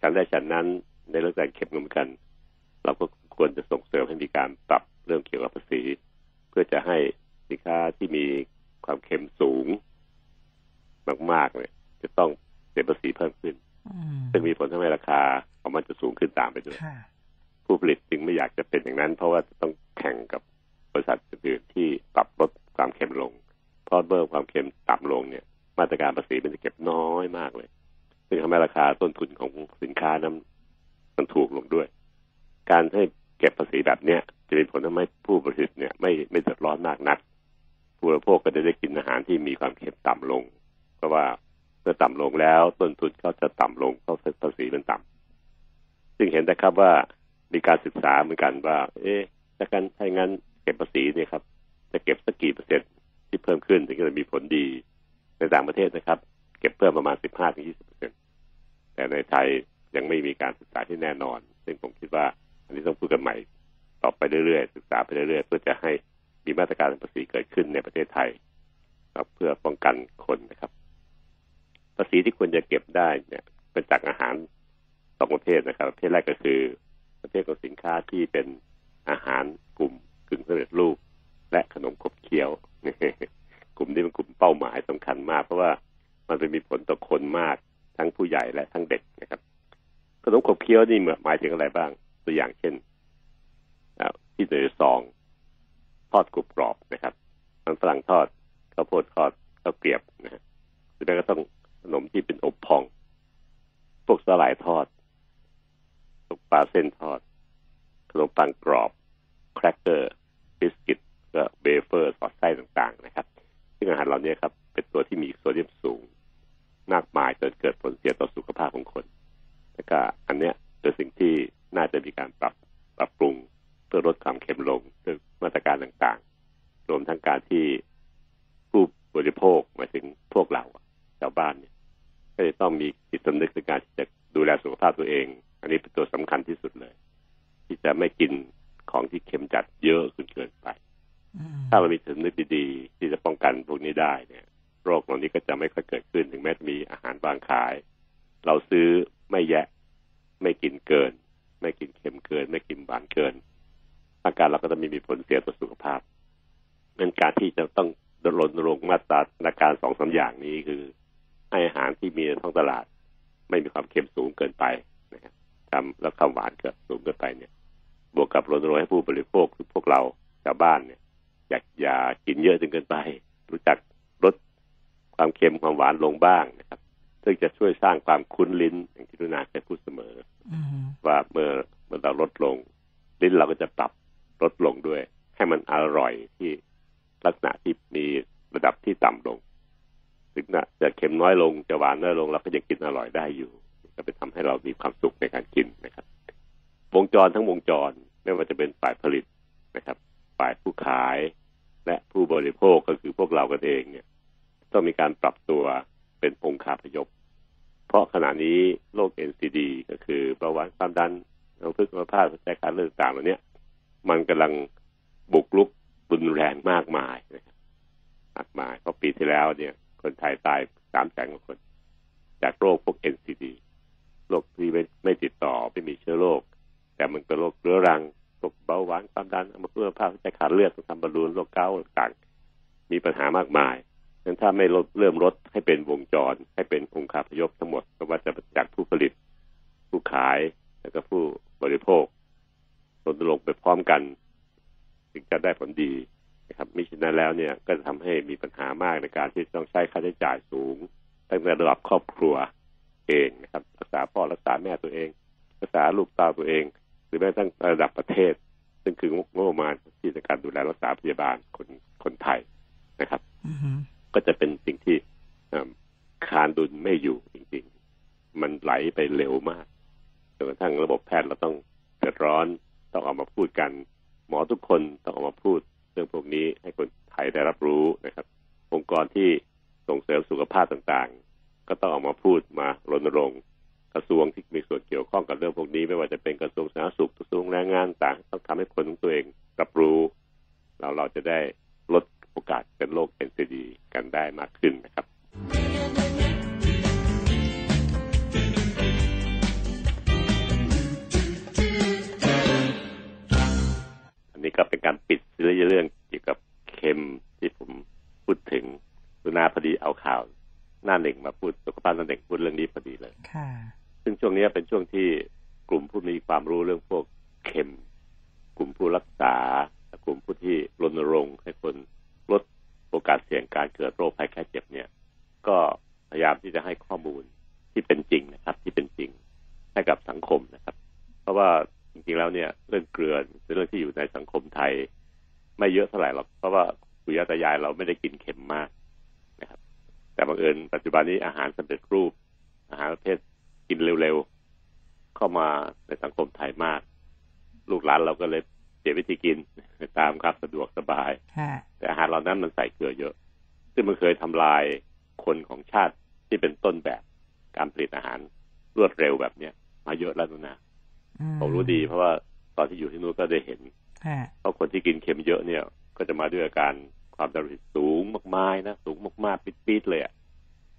ชั้นแรกชั้นนั้นในเรื่องการเก็บเงินกันเราก็ควรจะส่งเสริมให้มีการปรับเรื่องเกี่ยวกับภาษีเพื่อจะให้สินค้าที่มีความเค็มสูงมากๆเนี่ยจะต้องเสียภาษีเพิ่มขึ้นซึ่งมีผลทำให้ราคาของมันจะสูงขึ้นตามไปด้วยผู้ผลิตจึงไม่อยากจะเป็นอย่างนั้นเพราะว่าต้องแข่งกับบริษัทอื่นที่ปรับลดความเค็มลงเพราะเมื่อความเค็มต่ำลงเนี่ยมาตรการภาษีมันจะเก็บน้อยมากเลยซึ่งทำให้ราคาต้นทุนของสินค้านั้นมันถูกลงด้วยการให้เก็บภาษีแบบนี้จะเป็นผลทำให้ผู้ผลิตเนี่ยไม่ไม่เดือดร้อนมากนักผู้บริโภคก็จะได้กินอาหารที่มีความเค็มต่ำลงเพราะว่าเมื่อต่ำลงแล้วต้นทุนเขาจะต่ำลงเขาเสียภาษีมันต่ำซึ่งเห็นนะครับว่ามีการศึกษาเหมือนกันว่าเอ๊ะถ้าการถ้างั้นเก็บภาษีเนี่ยครับจะเก็บสักกี่เปอร์เซ็นต์ที่เพิ่มขึ้นถึงจะมีผลดีในต่างประเทศนะครับเก็บเพิ่มประมาณ สิบห้าถึงยี่สิบเปอร์เซ็นต์ แต่ในไทยยังไม่มีการศึกษาที่แน่นอนซึ่งผมคิดว่าอันนี้ต้องพูดกันใหม่ต่อไปเรื่อยๆศึกษาไปเรื่อยๆเพื่อจะให้มีมาตรการภาษีเกิดขึ้นในประเทศไทยเพื่อป้องกันคนนะครับภาษีที่ควรจะเก็บได้เนี่ยเป็นจากอาหารสองประเภทนะครับประเภทแรกก็คือประเภทของสินค้าที่เป็นอาหารกลุ่มกึ่งสำเร็จรูปและขนมขบเคี้ยวกลุ่มนี้เป็นกลุ่มเป้าหมายสำคัญมากเพราะว่ามันจะมีผลต่อคนมากทั้งผู้ใหญ่และทั้งเด็กนะครับขนมขบเคี้ยวนี่หมายถึงอะไรบ้างตัวอย่างเช่นที่เดือยซองทอดกรุบกรอบนะครับมันฝรั่งทอดข้าวโพดทอดข้าวเกรียบนะฮะหรือแม้กระทั่งขนมที่เป็นอบพองพวกสลายทอดพวกปลาเส้นทอดขนมปังกรอบแครกเกอร์บิสกิตก็เบเฟอร์สอดไส้ต่างๆนะครับซึ่งอาหารเหล่านี้ครับเป็นตัวที่มีโซเดียมสูงมากมายจนเกิดผลเสียต่อสุขภาพของคนแล้วก็อันเนี้ยเป็นสิ่งที่น่าจะมีการปรับปรับปรุงเพื่อลดความเค็มลงด้วยมาตรการต่างๆรวมทั้งการที่ผู้บริโภคหมายถึงพวกเราชาวบ้านเนี่ยก็จะต้องมีจิตสำนึกในการที่จะดูแลสุขภาพตัวเองอันนี้เป็นตัวสำคัญที่สุดเลยที่จะไม่กินของที่เค็มจัดเยอะจนเกินไปถ้าเรามีจิตสำนึกดีๆที่จะป้องกันพวกนี้ได้เนี่ยโรคเหล่านี้ก็จะไม่ค่อยเกิดขึ้นถึงแม้จะมีอาหารวางขายเราซื้อไม่แยะไม่กินเกินไม่กินเค็มเกินไม่กินหวานเกินอาการเราก็จะมีมีผลเสียต่อสุขภาพงั้นการที่จะต้องรณรงค์มาตรการ สองสาม อย่างนี้คือให้อาหารที่มีในท้องตลาดไม่มีความเค็มสูงเกินไปนะครับแล้วความหวานเกิดสูงเกินไปเนี่ยบวกกับรณรงค์ให้ผู้บริโภคพวกเราชาวบ้านเนี่ยอย่าอย่ากินเยอะจนเกินไปรู้จักลดความเค็มความหวานลงบ้างนะครับซึ่งจะช่วยสร้างความคุ้นลิ้นอย่างที่ดุนาจะพูดเสมอว่าเมื่อเมื่อเราลดลงลิ้นเราก็จะปรับลดลงด้วยให้มันอร่อยที่ลักษณะที่มีระดับที่ต่ำลงถึงนะจะเค็มน้อยลงจะหวานน้อยลงเราก็ยังกินอร่อยได้อยู่ก็ไปทำให้เรามีความสุขในการกินนะครับวงจรทั้งวงจรไม่ว่าจะเป็นฝ่ายผลิตนะครับฝ่ายผู้ขายและผู้บริโภคก็คือพวกเรากันเองเนี่ยต้องมีการปรับตัวเป็นองคาพยพพ ราะขณะนี้โรค เอ็น ซี ดี ก็คือเบาหวานความดันโรคพฤกษภาพใจการเลือดต่างเหล่านี้มันกำลังบุกรุกรุนแรงมากมายมากมายเพราะปีที่แล้วเนี่ยคนไทยตายสามแสนกว่าคนจากโรคพวก เอ็น ซี ดี โรคที่ไม่ไม่ติดต่อไม่มีเชื้อโรคแต่มันเป็นโรคเรื้อรังโรคเบาหวานความดันโรคพฤกษภาพใจการเลือดทำบอลลูนโรคเกาต์ต่างมีปัญหามากมายนั้นถ้าไม่เริ่มลดให้เป็นวงจรให้เป็นองค์คาพยพทั้งหมดไม่ว่าจะจากผู้ผลิตผู้ขายแล้วก็ผู้บริโภคตนลงไปพร้อมกันถึงจะได้ผลดีนะครับมิฉะนั้นแล้วเนี่ยก็จะทำให้มีปัญหามากในการที่ต้องใช้ค่าใช้จ่ายสูงตั้งแต่ระดับครอบครัวเองนะครับรักษาพ่อรักษาแม่ตัวเองรักษาลูกเต้าตัวเองหรือแม้กระทั่งระดับประเทศซึ่งคืองบประมาณที่ในการดูแลรักษาพยาบาลคนคนไทยนะครับ mm-hmm. ก็จะเป็นสิ่งที่คานดุลไม่อยู่จริงๆมันไหลไปเร็วมากจนกระทั่งระบบแพทย์เราต้องเดือดร้อนต้องออกมาพูดกันหมอทุกคนต้องออกมาพูดเรื่องพวกนี้ให้คนไทยได้รับรู้นะครับองค์กรที่ส่งเสริมสุขภาพต่างๆก็ต้องออกมาพูดมารณรงค์กระทรวงที่มีส่วนเกี่ยวข้องกับเรื่องพวกนี้ไม่ว่าจะเป็นกระทรวงสาธารณสุขกระทรวงแรงงานต่างต้องทำให้คนของตัวเองรับรู้แล้วเราจะได้ลดโอกาสเป็นโรค เอ็น ซี ดี กันได้มากขึ้นนะครับอันนี้ก็เป็นการปิดเรื่องเกี่ยวกับเค็มที่ผมพูดถึงดูหน้าพอดีเอาข่าวหน้าหนึ่งมาพูดสุขภาพหน้าหนึ่งพูดเรื่องนี้พอดีเลยซึ่งช่วงนี้เป็นช่วงที่กลุ่มผู้มีความรู้เรื่องพวกเค็มกลุ่มผู้รักษากลุ่มผู้ที่รณรงค์ให้คนลดโอกาสเสี่ยงการเกิดโรคภัยไข้เจ็บเนี่ยก็พยายามที่จะให้ข้อมูลที่เป็นจริงนะครับที่เป็นจริงให้กับสังคมนะครับเพราะว่าจริงๆแล้วเนี่ยเรื่องเกลือเป็นเรื่องที่อยู่ในสังคมไทยไม่เยอะเท่าไหร่หรอกเพราะว่าปู่ย่าตายายเราไม่ได้กินเค็มมากนะครับแต่บังเอิญปัจจุบันนี้อาหารสำเร็จรูปอาหารประเภทกินเร็วๆเข้ามาในสังคมไทยมากลูกหลานเราก็เลยเสียวิธีกินตามครับสะดวกสบายแต่อาหารเหล่านั้นมันใส่เกลือเยอะซึ่งมันเคยทำลายคนของชาติที่เป็นต้นแบบการผลิตอาหารรวดเร็วแบบนี้มาเยอะแล้วนะผมรู้ดีเพราะว่าตอนที่อยู่ที่นู้นก็ได้เห็นเพราะคนที่กินเค็มเยอะเนี่ยก็จะมาด้วยอาการความดันโลหิตสูงมากมายนะสูงมากมากปิดๆเลยอ่ะ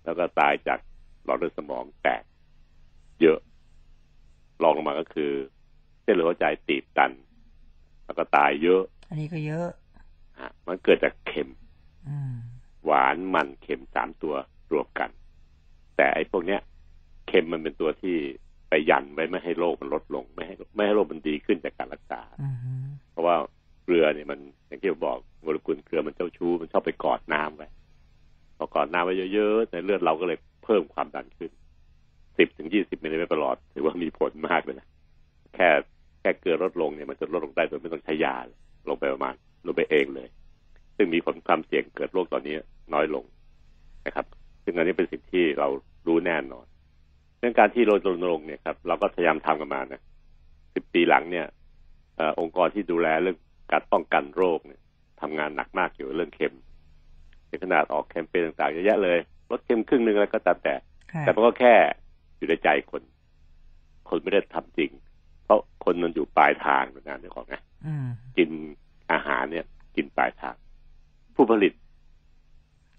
แล้วก็ตายจากหลอดเลือดสมองแตกเยอะรองลงมาก็คือเส้นเลือดหัวใจตีบตันแล้วก็ตายเยอะอันนี้ก็เยอะฮะมันเกิดจากเค็มหวานมันเค็มสามตัวรวมกันแต่ไอ้พวกเนี้ยเค็มมันเป็นตัวที่ไปยันไว้ไม่ให้โรคมันลดลงไม่ให้ไม่ให้โรคมันดีขึ้นจากการรักษาเพราะว่าเกลือเนี่ยมันอย่างที่บอกโมเลกุลเกลือมันเจ้าชู้มันชอบไปกอดน้ำไว้พอกอดน้ำไว้เยอะๆในเลือดเราก็เลยเพิ่มความดันขึ้นสิบถึงยี่สิบมิลลิเมตรต่อหลอดถือว่ามีผลมากเลยนะแค่แค่เกลือลดลงเนี่ยมันจะลดลงได้โดยไม่ต้องใช้ยาลงไปประมาณลงไปเองเลยซึ่งมีผลความเสี่ยงเกิดโรคตอนนี้น้อยลงนะครับซึ่งอันนี้เป็นสิ่งที่เรารู้แน่นอนเรื่องการที่ลดลงลงเนี่ยครับเราก็พยายามทำกันมานะสิบปีหลังเนี่ยเอ่อองค์กรที่ดูแลเรื่องการป้องกันโรคเนี่ยทำงานหนักมากเกี่ยวกับเรื่องเค็มในขนาดออกแคมเปญต่างๆเยอะแยะเลยลดเค็มครึ่งนึงแล้วก็ตามแต่แต่มันก็แค่อยู่ในใจคนคนไม่ได้ทำจริงเพราะคนมันอยู่ปลายทางนะนี่ของนะกินอาหารเนี่ยกินปลายทางผู้ผลิต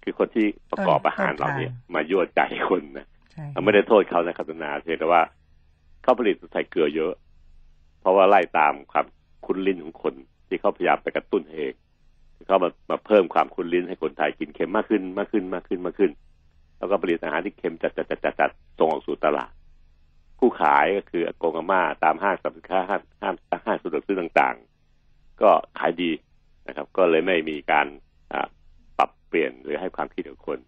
คือคนที่ประกอบอาหารเราเนี่ยมายั่วใจคนนะเราไม่ได้โทษเขานะครับท่านนาเพียงแต่ว่าเขาผลิตใส่เกลือเยอะเพราะว่าไล่ตามความคุ้นลิ้นของคนที่เขาพยายามไปกระตุ้นเองเขามามาเพิ่มความคุ้นลิ้นให้คนไทยกินเค็มมากขึ้นมากขึ้นมากขึ้นมากขึ้นแล้วก็ผลิตอาหารที่เค็มจัดจัดจัดจัดส่งออกสู่ตลาดผู้ขายก็คืออากงอาม่าตามห้างสรรพสินค้าห้างห้างห้างสะดวกซื้อต่างๆก็ขายดีนะครับก็เลยไม่มีการปรับเปลี่ยนหรือให้ความคิดกับคน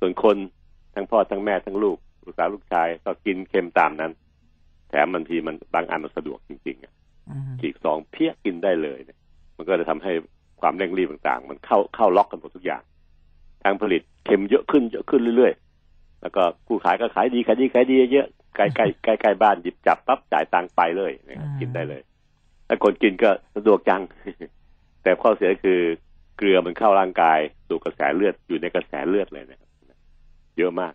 ส่วนคนทั้งพ่อทั้งแม่ทั้งลูกลูกสาวลูกชายก็กินเค็มตามนั้นแถมบางทีมันบางอันมันสะดวกจริงๆอ่ะฉีกซองเพี้ยกินได้เลยเนี่ยมันก็จะทำให้ความเร่งรีบต่างๆมันเข้าเข้าล็อกกันหมดทุกอย่างการผลิตเค็มเยอะขึ้นเยอะขึ้นเรื่อยๆแล้วก็ผู้ขายก็ขายดีขายดีขายดีเยอะใกล้ๆใกล้ๆบ้านหยิบจับปั๊บจ่ายตังค์ไปเลยนะครับกินได้เลยถ้าคนกินก็สะดวกจังแต่ข้อเสียคือเกลือมันเข้าร่างกายสู่กระแสเลือดอยู่ในกระแสเลือดเลยนะครับเยอะมาก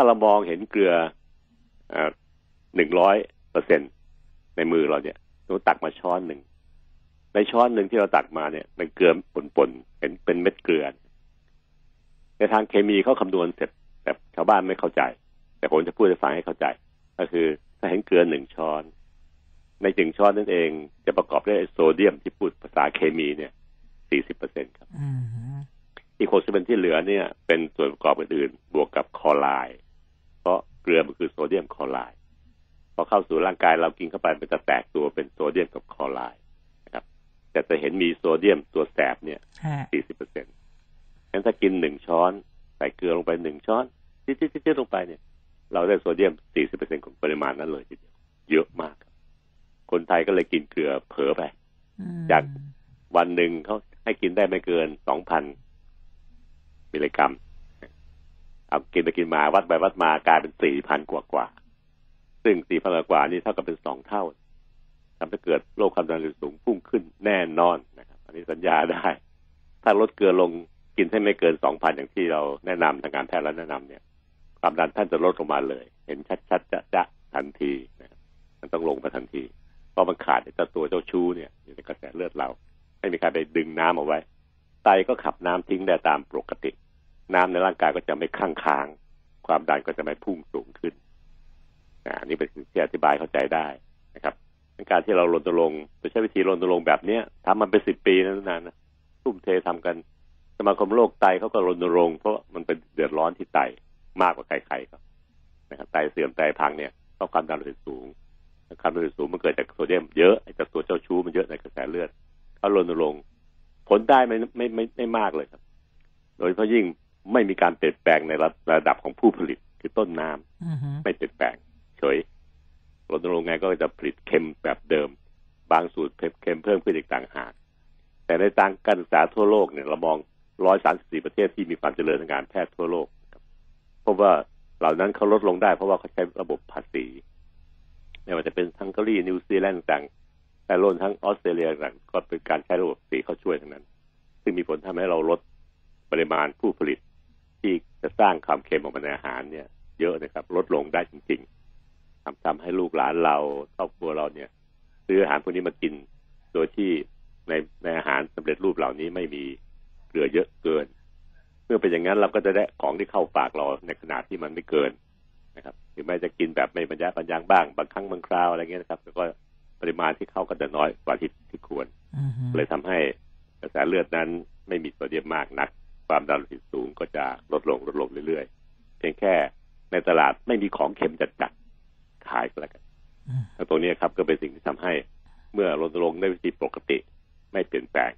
ถ้าเรามองเห็นเกลือหนึ่งร้อยเปอร์เซ็นต์ในมือเราเนี่ยเราตักมาช้อนหนึ่งในช้อนหนึ่งที่เราตักมาเนี่ยมันเกลือป่นๆเห็นเป็นเม็ดเกลือในทางเคมีเขาคำนวณเสร็จแต่ชาวบ้านไม่เข้าใจแต่ผมจะพูดให้ฟังให้เข้าใจก็คือถ้าเห็นเกลือหนึ่งช้อนในหนึ่งช้อนนั่นเองจะประกอบด้วยโซเดียมที่พูดภาษาเคมีเนี่ย สี่สิบเปอร์เซ็นต์ ครับอีก หกสิบเปอร์เซ็นต์ ที่เหลือเนี่ยเป็นส่วนประกอบอื่นบวกกับคลอไรด์เพราะเกลือมันคือโซเดียมคลอไรด์พอเข้าสู่ร่างกายเรากินเข้าไปมันจะแตกตัวเป็นโซเดียมกับคลอไรด์นะครับแต่จะเห็นมีโซเดียมตัวแสบเนี่ย สี่สิบเปอร์เซ็นต์ งั้นถ้ากินหนึ่งช้อนใส่เกลือลงไปหนึ่งช้อนจิ๊ดๆลงไปเนี่ยเราได้โซเดียม สี่สิบเปอร์เซ็นต์ ของปริมาณนั้นเลยทีเดียวเยอะมากคนไทยก็เลยกินเกลือเผลอไปจากวันหนึ่งเขาให้กินได้ไม่เกิน สองพัน มิลลิกรัมเอากินไปกินมาวัดไปวัดมากลายเป็น สี่พัน กว่าๆซึ่ง สี่พัน กว่าๆนี่เท่ากับเป็นสองเท่าทำให้เกิดโรคความดันสูงพุ่งขึ้นแน่นอนนะครับอันนี้สัญญาได้ถ้าลดเกลือลงกินให้ไม่เกิน สองพัน อย่างที่เราแนะนำทางการแพทย์และแนะนำเนี่ยความดันท่านจะลดลงมาเลยเห็นชัดๆจะๆทันทีนะมันต้องลงมาทันทีเพราะมันขาดเจ้าตัวเจ้าชู้เนี่ยอยู่ในกระแสเลือดเราไม่มีใครไปดึงน้ำเอาไว้ไตก็ขับน้ำทิ้งได้ตามปกติน้ำในร่างกายก็จะไม่คั่งค้างความดันก็จะไม่พุ่งสูงขึ้นอันนี้เป็นสิ่งที่อธิบายเข้าใจได้นะครับการที่เรารณรงค์โดยใช้วิธีรณรงค์แบบนี้ทำมันเป็นสิบปีนานๆนะทุ่มเททำกันสมาคมโรคไตเขาก็รณรงค์เพราะมันเป็นเดือดร้อนที่ไตมากกว่าใครๆครับนะครับไตเสื่อมไตพังเนี่ยเพราะความดันสูงความดันสูงมันเกิดจากโซเดียมเยอะไอ้จากตัวเจ้าชู้มันเยอะในกระแสเลือดเขารณรงค์ผลได้ไม่ไม่ไม่ไม่มากเลยครับโดยเฉพาะยิ่งไม่มีการเปลี่ยนแปลงในระดับของผู้ผลิตคือต้นน้ำไม่เปลี่ยนแปลงเฉยรณรงค์ไงก็จะผลิตเค็มแบบเดิมบางสูตรเค็มเพิ่มขึ้นอีกต่างหากแต่ในทางการศึกษาทั่วโลกเนี่ยเรามองหนึ่งร้อยสามสิบสี่ประเทศที่มีความเจริญทางการแพทย์ทั่วโลกเพราะว่าเหล่านั้นเขาลดลงได้เพราะว่าเขาใช้ระบบภาษีไม่ว่าจะเป็นฮังการีนิวซีแลนด์ต่างแต่รวมทั้งออสเตรเลียต่างก็เป็นการใช้ระบบภาษีเข้าช่วยทั้งนั้นซึ่งมีผลทำให้เราลดปริมาณผู้ผลิตที่จะสร้างความเค็มออกมาในอาหารเนี่ยเยอะนะครับลดลงได้จริงๆทำทำให้ลูกหลานเราครอบครัวเราเนี่ยซื้ออาหารพวกนี้มากินโดยที่ในในอาหารสำเร็จรูปเหล่านี้ไม่มีเกลือเยอะเกินเมื่อเป็นอย่างนั้นเราก็จะได้ของที่เข้าปากเราในขนาดที่มันไม่เกินนะครับหรือแม้จะกินแบบไม่บรรยะบรรยังบ้างบางครั้งบางคราวอะไรเงี้ยนะครับแต่ก็ปริมาณที่เข้าก็จะน้อยกว่าที่ที่ควร mm-hmm. เลยทำให้กระแสเลือดนั้นไม่มีโซเดียมมากนักความดันโลหิตสูงก็จะลดลงลดลงเรื่อยๆเพียงแค่ในตลาดไม่มีของเค็มจัดๆขายก็แล้วกัน mm-hmm. ตรงนี้ครับก็เป็นสิ่งที่ทำให้เมื่อลดลงได้วิธีปกติไม่เปลี่ยนแปลง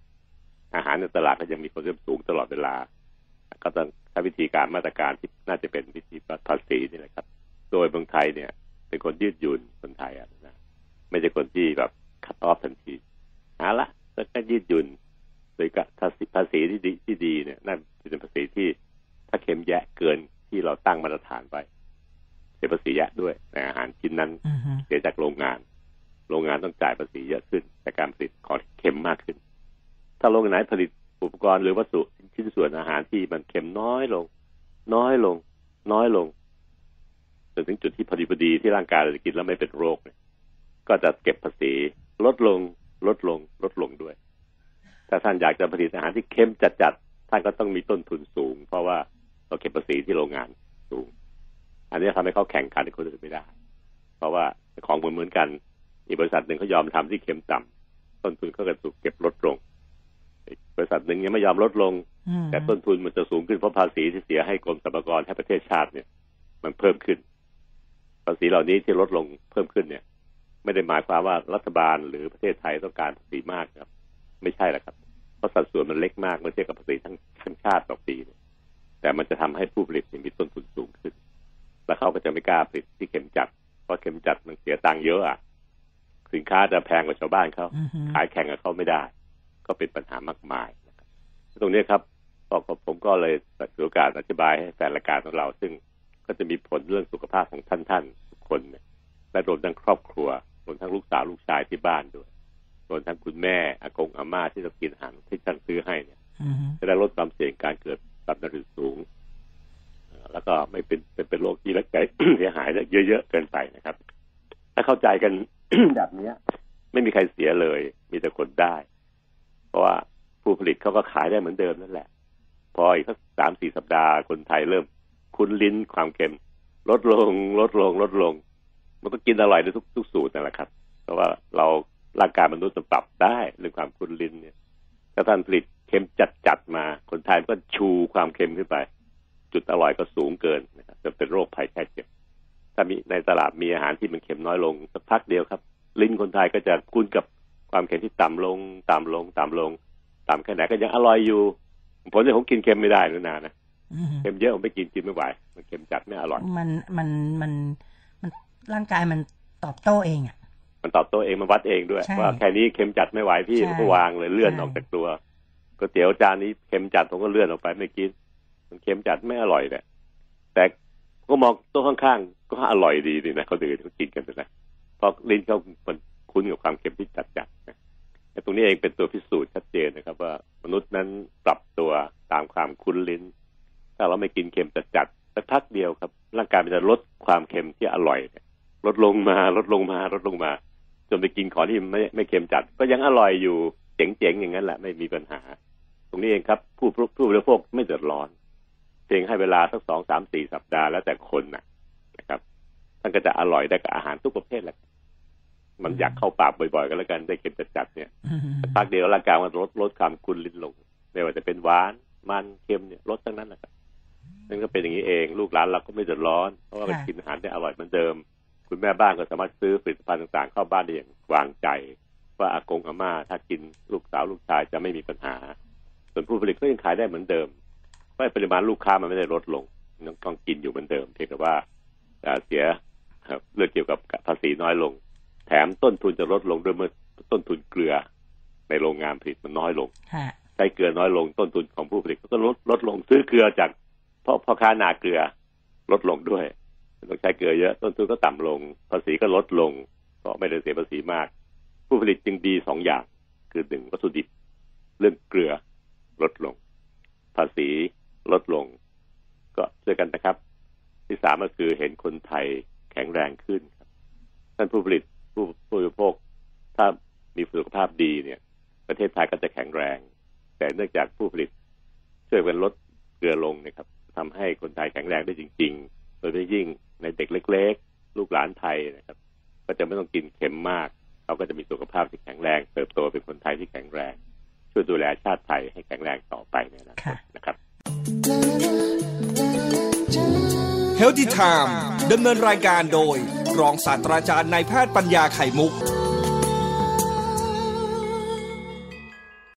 อาหารในตลาดก็ยังมีโซเดียมสูงตลอดเวลาก็ต้องใช้วิธีการมาตรการที่น่าจะเป็นวิธีภาษีนี่แหละครับโดยเมืองไทยเนี่ยเป็นคนยืดหยุ่นคนไทยอ่ะนะไม่ใช่คนที่แบบคัดออฟทันทีเอาละก็ยืดหยุ่นโดยการภาษีที่ดีที่ดีเนี่ยนั่นเป็นภาษีที่ถ้าเค็มแยะเกินที่เราตั้งมาตรฐานไว้เสียภาษีแยะด้วยในอาหารชิ้นนั้นเสียจากโรงงานโรงงานต้องจ่ายภาษีเยอะขึ้นจากการผลิตของเค็มมากขึ้นถ้าโรงงานผลิตอุปกรณ์หรือวัสดุชิ้นส่วนอาหารที่มันเค็มน้อยลงน้อยลงน้อยลงจนถึงจุดที่พอดีพอดีที่ร่างกายเราจะกินแล้วไม่เป็นโรคเนี่ยก็จะเก็บภาษีลดลงลดลงลดลงด้วยถ้าท่านอยากจะผลิตอาหารที่เค็มจัดๆท่านก็ต้องมีต้นทุนสูงเพราะว่าเราเก็บภาษีที่โรงงานสูงอันนี้ทำให้เขาแข่งขันกับคนอื่นไม่ได้เพราะว่าของเหมือนกันอีกบริษัทหนึ่งเขายอมทำที่เค็มต่ำต้นทุนเขาก็ถูกเก็บลดลงบริษัทหนึ่งยังไม่ยอมลดลงแต่ต้นทุนมันจะสูงขึ้นเพราะภาษีที่เสียให้กรมสรรพากรให้ประเทศชาติเนี่ยมันเพิ่มขึ้นภาษีเหล่านี้ที่ลดลงเพิ่มขึ้นเนี่ยไม่ได้หมายความว่ารัฐบาลหรือประเทศไทยต้องการภาษีมากครับไม่ใช่หรอกครับเพราะสัดส่วนมันเล็กมากเมื่อเทียบกับภาษีทั้งทั้งชาติต่อปีแต่มันจะทำให้ผู้ผลิตมีต้นทุนสูงขึ้นแล้วเขาก็จะไม่กล้าผลิตที่เข็มจัดเพราะเข็มจัดมันเสียตังค์เยอะอ่ะสินค้าจะแพงกว่าชาวบ้านเขาขายแข่งกับเขาไม่ได้ก็เป็นปัญหามากมายตรงนี้ครับผมก็เลยถือโอกาสอธิบายให้แฟนรายการของเราซึ่งก็จะมีผลเรื่องสุขภาพของท่านท่านทุกคนและรวมทั้งครอบครัวรวมทั้งลูกสาวลูกชายที่บ้านด้วยรวมทั้งคุณแม่อากงอาม่าที่จะกินอาหารที่ท่านซื้อให้เนี่ยจะได้ลดความเสี่ยงการเกิดความดันสูงแล้วก็ไม่เป็นเป็นโรคที่ เยอะๆเกินไปนะครับถ้าเข้าใจกัน แบบนี้ไม่มีใครเสียเลยมีแต่คนได้เพราะว่าผู้ผลิตเขาก็ขายได้เหมือนเดิมนั่นแหละพออีกสักสามสี่สัปดาห์คนไทยเริ่มคุ้นลิ้นความเค็มลดลงลดลงลดลงมันก็กินอร่อยในทุกทุกสูตรนั่นแหละครับเพราะว่าเราร่างกายมนุษย์ปรับได้เรื่องความคุ้นลิ้นเนี่ยถ้าท่านผลิตเค็มจัดจัดมาคนไทยก็ชูความเค็มขึ้นไปจุดอร่อยก็สูงเกินนะครับจะเป็นโรคภัยแค่เจ็บถ้ามีในตลาดมีอาหารที่มันเค็มน้อยลงสักพักเดียวครับลิ้นคนไทยก็จะคุ้นกับความเค็มที่ต่ำลงต่ำลงต่ำลงต่ำแค่ไหนก็ยังอร่อยอยู่ผมเลยผมกินเค็มไม่ได้นะนานะเค็มเยอะผมไม่กินกินไม่ไหวมันเค็มจัดไม่อร่อยมันมันมันมันร่างกายมันตอบโต้เองอ่ะมันตอบโต้เองมันวัดเองด้วยว่าแค่นี้เค็มจัดไม่ไหวพี่ก็วางเลยเลื่อนออกจากตัวก๋วยเตี๋ยวจานนี้เค็มจัดผมก็เลื่อนออกไปไม่กินมันเค็มจัดไม่อร่อยแหละแต่ก็มองโต๊ะข้างๆก็อร่อยดีดีนะเขาดื่มเขากินกันนะเพราะลิ้นเขามันคุ้นกับความเค็มที่จัดจัดนะตรงนี้เองเป็นตัวพิสูจน์ชัดเจนนะครับว่ามนุษย์นั้นปรับตัวตามความคุ้นลิ้นถ้าเราไม่กินเค็มจัดจัดสักพักเดียวครับร่างกายมันจะลดความเค็มที่อร่อยลดลงมาลดลงมาลดลงมาจนไปกินของที่ไม่ไม่เค็มจัดก็ยังอร่อยอยู่เจ๋งๆอย่างนั้นแหละไม่มีปัญหาตรงนี้เองครับผู้ผู้บริโภคไม่เดือดร้อนเพียงให้เวลาสักสองสามสี่สัปดาห์แล้วแต่คนนะครับท่านก็จะอร่อยได้กับอาหารทุกประเภทแหละมันอยากเข้าปากบ่อยๆกันแล้วกันได้เค็มจัดๆเนี่ยพักเดียวร่างกายมันลดลดความคุ้นลิ้นลงไม่ว่าจะเป็นหวานมันเค็มเนี่ยลดทั้งนั้นแหละครับนั่นก็เป็นอย่างนี้เองลูกหลานเราก็ไม่เดือดร้อนเพราะว่ามันกินอาหารได้อร่อยเหมือนเดิมคุณแม่บ้านก็สามารถซื้อผลิตภัณฑ์ต่างๆเข้าบ้านได้อย่างวางใจว่าอากงอาม่าถ้ากินลูกสาวลูกชายจะไม่มีปัญหาส่วนผู้ผลิตก็ยังขายได้เหมือนเดิมเพราะปริมาณลูกค้ามันไม่ได้ลดลงยังต้องกินอยู่เหมือนเดิมเพียงแต่ว่าเสียเรื่องเกี่ยวกับภาษีน้อยลงแถมต้นทุนจะลดลงด้วยเมื่อต้นทุนเกลือในโรงงานผลิตมันน้อยลงใช้เกลือน้อยลงต้นทุนของผู้ผลิตก็ลดลดลงซื้อเกลือจากพ่อพ่อค้านาเกลือลดลงด้วยต้องใช้เกลือเยอะต้นทุนก็ต่ำลงภาษีก็ลดลงก็ไม่ได้เสียภาษีมากผู้ผลิตจึงดีสองอย่างคือหนึ่งวัตถุดิบเรื่องเกลือลดลงภาษีลดลงก็ช่วยกันนะครับที่สามก็คือเห็นคนไทยแข็งแรงขึ้นครับท่านผู้ผลิตผู้บริโภคถ้ามีสุขภาพดีเนี่ยประเทศไทยก็จะแข็งแรงแต่เนื่องจากผู้ผลิตช่วยกันลดเกลือลงนะครับทำให้คนไทยแข็งแรงได้จริงๆโดยเฉพาะยิ่งในเด็กเล็กๆลูกหลานไทยนะครับก็จะไม่ต้องกินเค็มมากเขาก็จะมีสุขภาพที่แข็งแรงเติบโตเป็นคนไทยที่แข็งแรงช่วยดูแลชาติไทยให้แข็งแรงต่อไปในอนาคตนะครับ Healthy Time ดำเนินรายการโดยรองศาสตราจารย์นายแพทย์ปัญญาไข่มุก